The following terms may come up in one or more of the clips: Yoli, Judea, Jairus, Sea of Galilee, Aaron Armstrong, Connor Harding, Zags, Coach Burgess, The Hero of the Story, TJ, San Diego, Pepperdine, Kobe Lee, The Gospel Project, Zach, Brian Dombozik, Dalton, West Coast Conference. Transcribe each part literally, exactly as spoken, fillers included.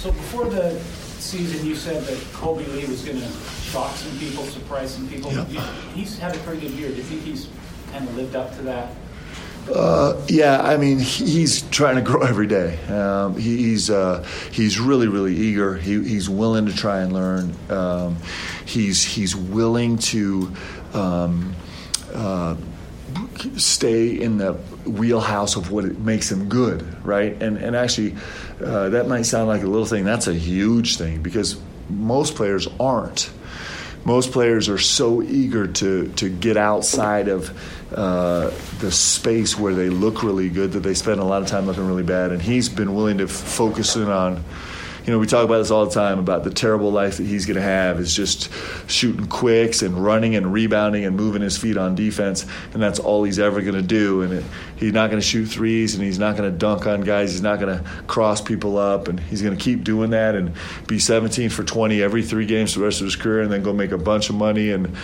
So before the season, you said that Kobe Lee was going to shock some people, surprise some people. Yep. You, he's had a pretty good year. Do you think he's kind of lived up to that? Uh, yeah, I mean, he's trying to grow every day. Um, he's uh, he's really, really eager. He, he's willing to try and learn. Um, he's he's willing to um, uh, stay in the wheelhouse of what it makes him good, right? And and actually, uh, that might sound like a little thing. That's a huge thing because most players aren't. Most players are so eager to, to get outside of uh, the space where they look really good that they spend a lot of time looking really bad. And he's been willing to f- focus in on, you know, we talk about this all the time, about the terrible life that he's going to have is just shooting quicks and running and rebounding and moving his feet on defense. And that's all he's ever going to do. And it, he's not going to shoot threes, and he's not going to dunk on guys. He's not going to cross people up. And he's going to keep doing that and be seventeen for twenty every three games for the rest of his career and then go make a bunch of money. And,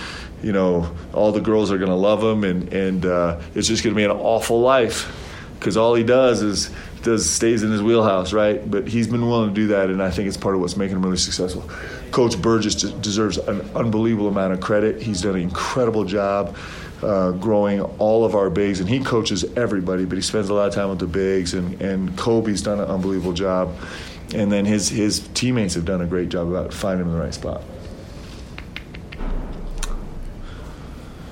you know, all the girls are going to love him. And, and uh, it's just going to be an awful life because all he does is – Does, stays in his wheelhouse, right? But he's been willing to do that, and I think it's part of what's making him really successful. Coach Burgess de- deserves an unbelievable amount of credit. He's done an incredible job uh, growing all of our bigs, and he coaches everybody, but he spends a lot of time with the bigs, and, and Kobe's done an unbelievable job. And then his, his teammates have done a great job about finding him in the right spot.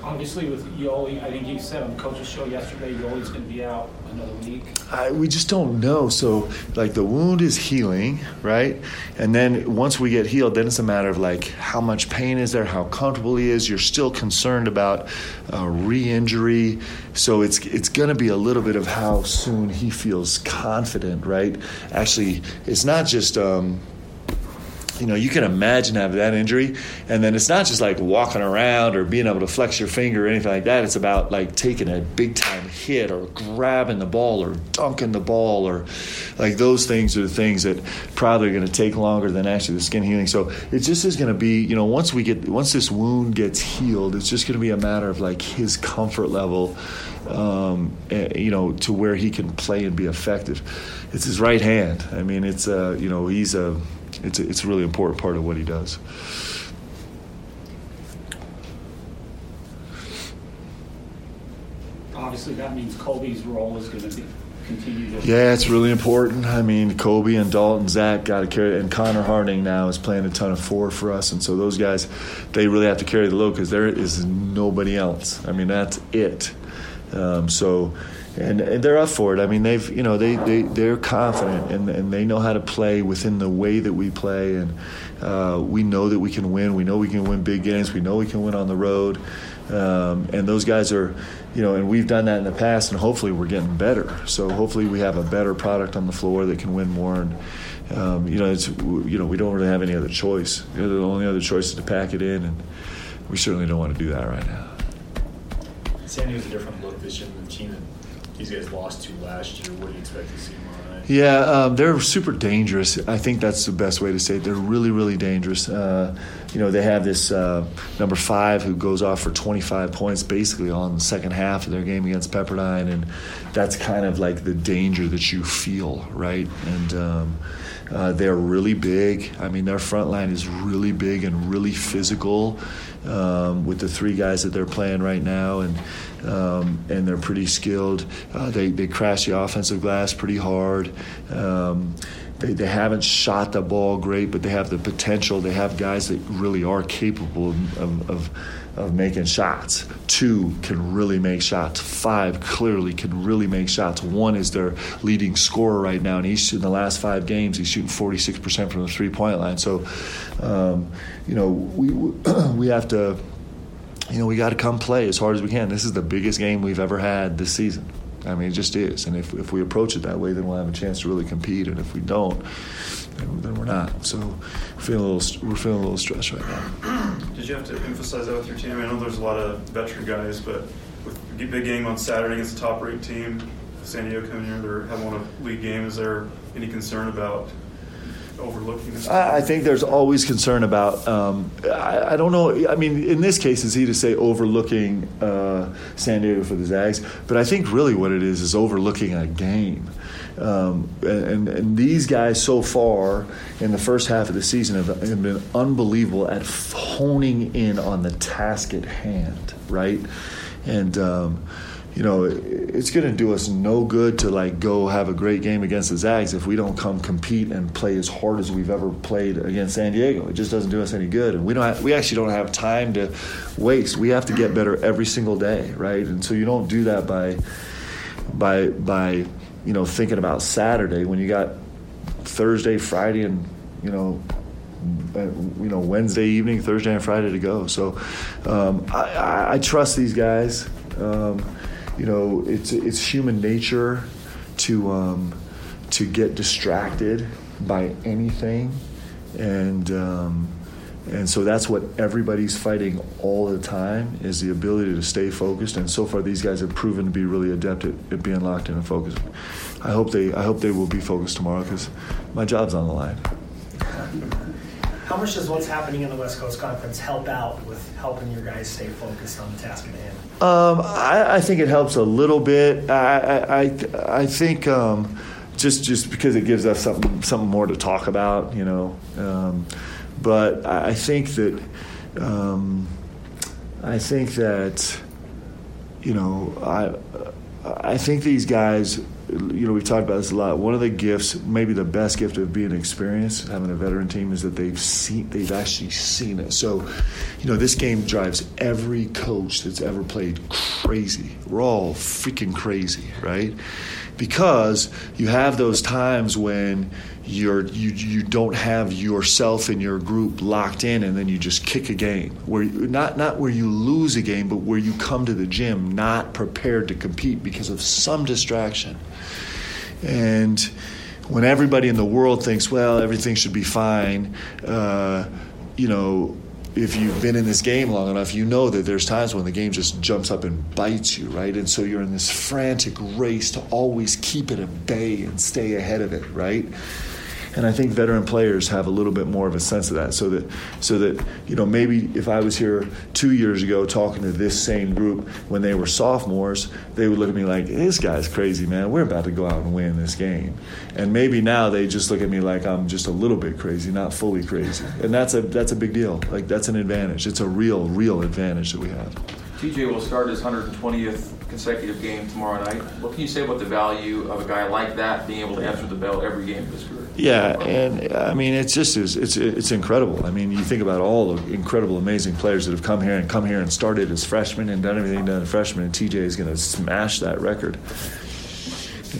Obviously, with Yoli, I think you said on the coach's show yesterday, Yoli's going to be out another week. I, we just don't know. So, like, the wound is healing, right? And then once we get healed, then it's a matter of, like, how much pain is there, how comfortable he is. You're still concerned about uh, re-injury. So it's it's going to be a little bit of how soon he feels confident, right? Actually, it's not just um, – you know, you can imagine having that injury, and then it's not just like walking around or being able to flex your finger or anything like that. It's about like taking a big time hit or grabbing the ball or dunking the ball, or like those things are the things that probably are going to take longer than actually the skin healing. So it just is going to be, you know, once we get once this wound gets healed, it's just going to be a matter of like his comfort level, um, you know, to where he can play and be effective. It's his right hand. I mean, it's uh, you know, he's a It's a, it's a really important part of what he does. Obviously, that means Kobe's role is going to be continue. To- yeah, it's really important. I mean, Kobe and Dalton, Zach got to carry, and Connor Harding now is playing a ton of four for us, and so those guys, they really have to carry the load because there is nobody else. I mean, that's it. Um, so. And, and they're up for it. I mean, they've, you know, they, they, they're confident and, and they know how to play within the way that we play. And uh, we know that we can win. We know we can win big games. We know we can win on the road. Um, and those guys are, you know, and we've done that in the past, and hopefully we're getting better. So hopefully we have a better product on the floor that can win more. And, um, you know, it's, you know, we don't really have any other choice. You know, the only other choice is to pack it in. And we certainly don't want to do that right now. San Diego's a different look this year than the team these guys lost to last year. What do you expect to see tomorrow night? Yeah, um, they're super dangerous. I think that's the best way to say it. They're really, really dangerous. Uh, you know, they have this uh, number five who goes off for twenty-five points basically on the second half of their game against Pepperdine, and that's kind of like the danger that you feel, right? And um, uh, they're really big. I mean, their front line is really big and really physical um, with the three guys that they're playing right now, and Um, and they're pretty skilled. Uh, they, they crash the offensive glass pretty hard. Um, they, they haven't shot the ball great, but they have the potential. They have guys that really are capable of of, of, of making shots. Two can really make shots. Five clearly can really make shots. One is their leading scorer right now, and he's in the last five games, he's shooting forty-six percent from the three-point line. So, um, you know, we we have to – you know, we got to come play as hard as we can. This is the biggest game we've ever had this season. I mean, it just is. And if if we approach it that way, then we'll have a chance to really compete. And if we don't, then we're not. So we're feeling a little, we're feeling a little stressed right now. Did you have to emphasize that with your team? I know there's a lot of veteran guys, but with the big game on Saturday against the top-ranked team, San Diego coming here, they're having one of the league game. Is there any concern about overlooking this? I think there's always concern about um, I, I don't know I mean in this case it's easy to say overlooking uh, San Diego for the Zags, but I think really what it is is overlooking a game. Um, and, and these guys so far in the first half of the season have, have been unbelievable at honing in on the task at hand, right? And, um, you know, it, it's going to do us no good to, like, go have a great game against the Zags if we don't come compete and play as hard as we've ever played against San Diego. It just doesn't do us any good. And we don't have, we actually don't have time to waste. We have to get better every single day, right? And so you don't do that by by by – you know, thinking about Saturday when you got Thursday, Friday, and, you know, you know Wednesday evening, Thursday and Friday to go. So um, I, I trust these guys. Um, you know, it's it's human nature to um, to get distracted by anything, and um, and so that's what everybody's fighting all the time, is the ability to stay focused. And so far, these guys have proven to be really adept at, at being locked in and focused. I hope they I hope they will be focused tomorrow, because my job's on the line. How much does what's happening in the West Coast Conference help out with helping your guys stay focused on the task at hand? Um, I, I think it helps a little bit. I I, I think um, just just because it gives us something something more to talk about, you know. Um, But I think that, um, I think that, you know, I, I think these guys, you know, we've talked about this a lot. One of the gifts, maybe the best gift of being experienced, having a veteran team, is that they've seen, they've actually seen it. So, you know, this game drives every coach that's ever played crazy. We're all freaking crazy, right? Because you have those times when you're, you you don't have yourself and your group locked in, and then you just kick a game. Where not not where you lose a game, but where you come to the gym not prepared to compete because of some distraction. And when everybody in the world thinks, well, everything should be fine, uh, you know, if you've been in this game long enough, you know that there's times when the game just jumps up and bites you, right? And so you're in this frantic race to always keep it at bay and stay ahead of it, right? And I think veteran players have a little bit more of a sense of that. So that, so that, you know, maybe if I was here two years ago talking to this same group when they were sophomores, they would look at me like, this guy's crazy, man. We're about to go out and win this game. And maybe now they just look at me like I'm just a little bit crazy, not fully crazy. And that's a that's a big deal. Like, that's an advantage. It's a real, real advantage that we have. T J will start his one hundred twentieth consecutive game tomorrow night. What can you say about the value of a guy like that being able to answer the bell every game of his career? Yeah, and I mean, it's just it's it's incredible. I mean, you think about all the incredible, amazing players that have come here and come here and started as freshmen and done everything done as freshmen, and T J is going to smash that record,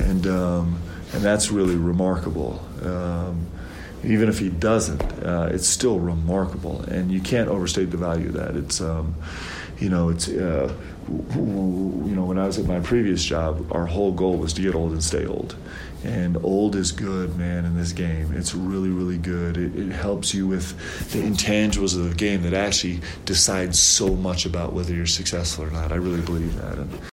and um, and that's really remarkable. Um, even if he doesn't, uh, it's still remarkable, and you can't overstate the value of that. It's um, you know, it's. Uh, You know, when I was at my previous job, our whole goal was to get old and stay old. And old is good, man, in this game. It's really, really good. It, it helps you with the intangibles of the game that actually decides so much about whether you're successful or not. I really believe that. And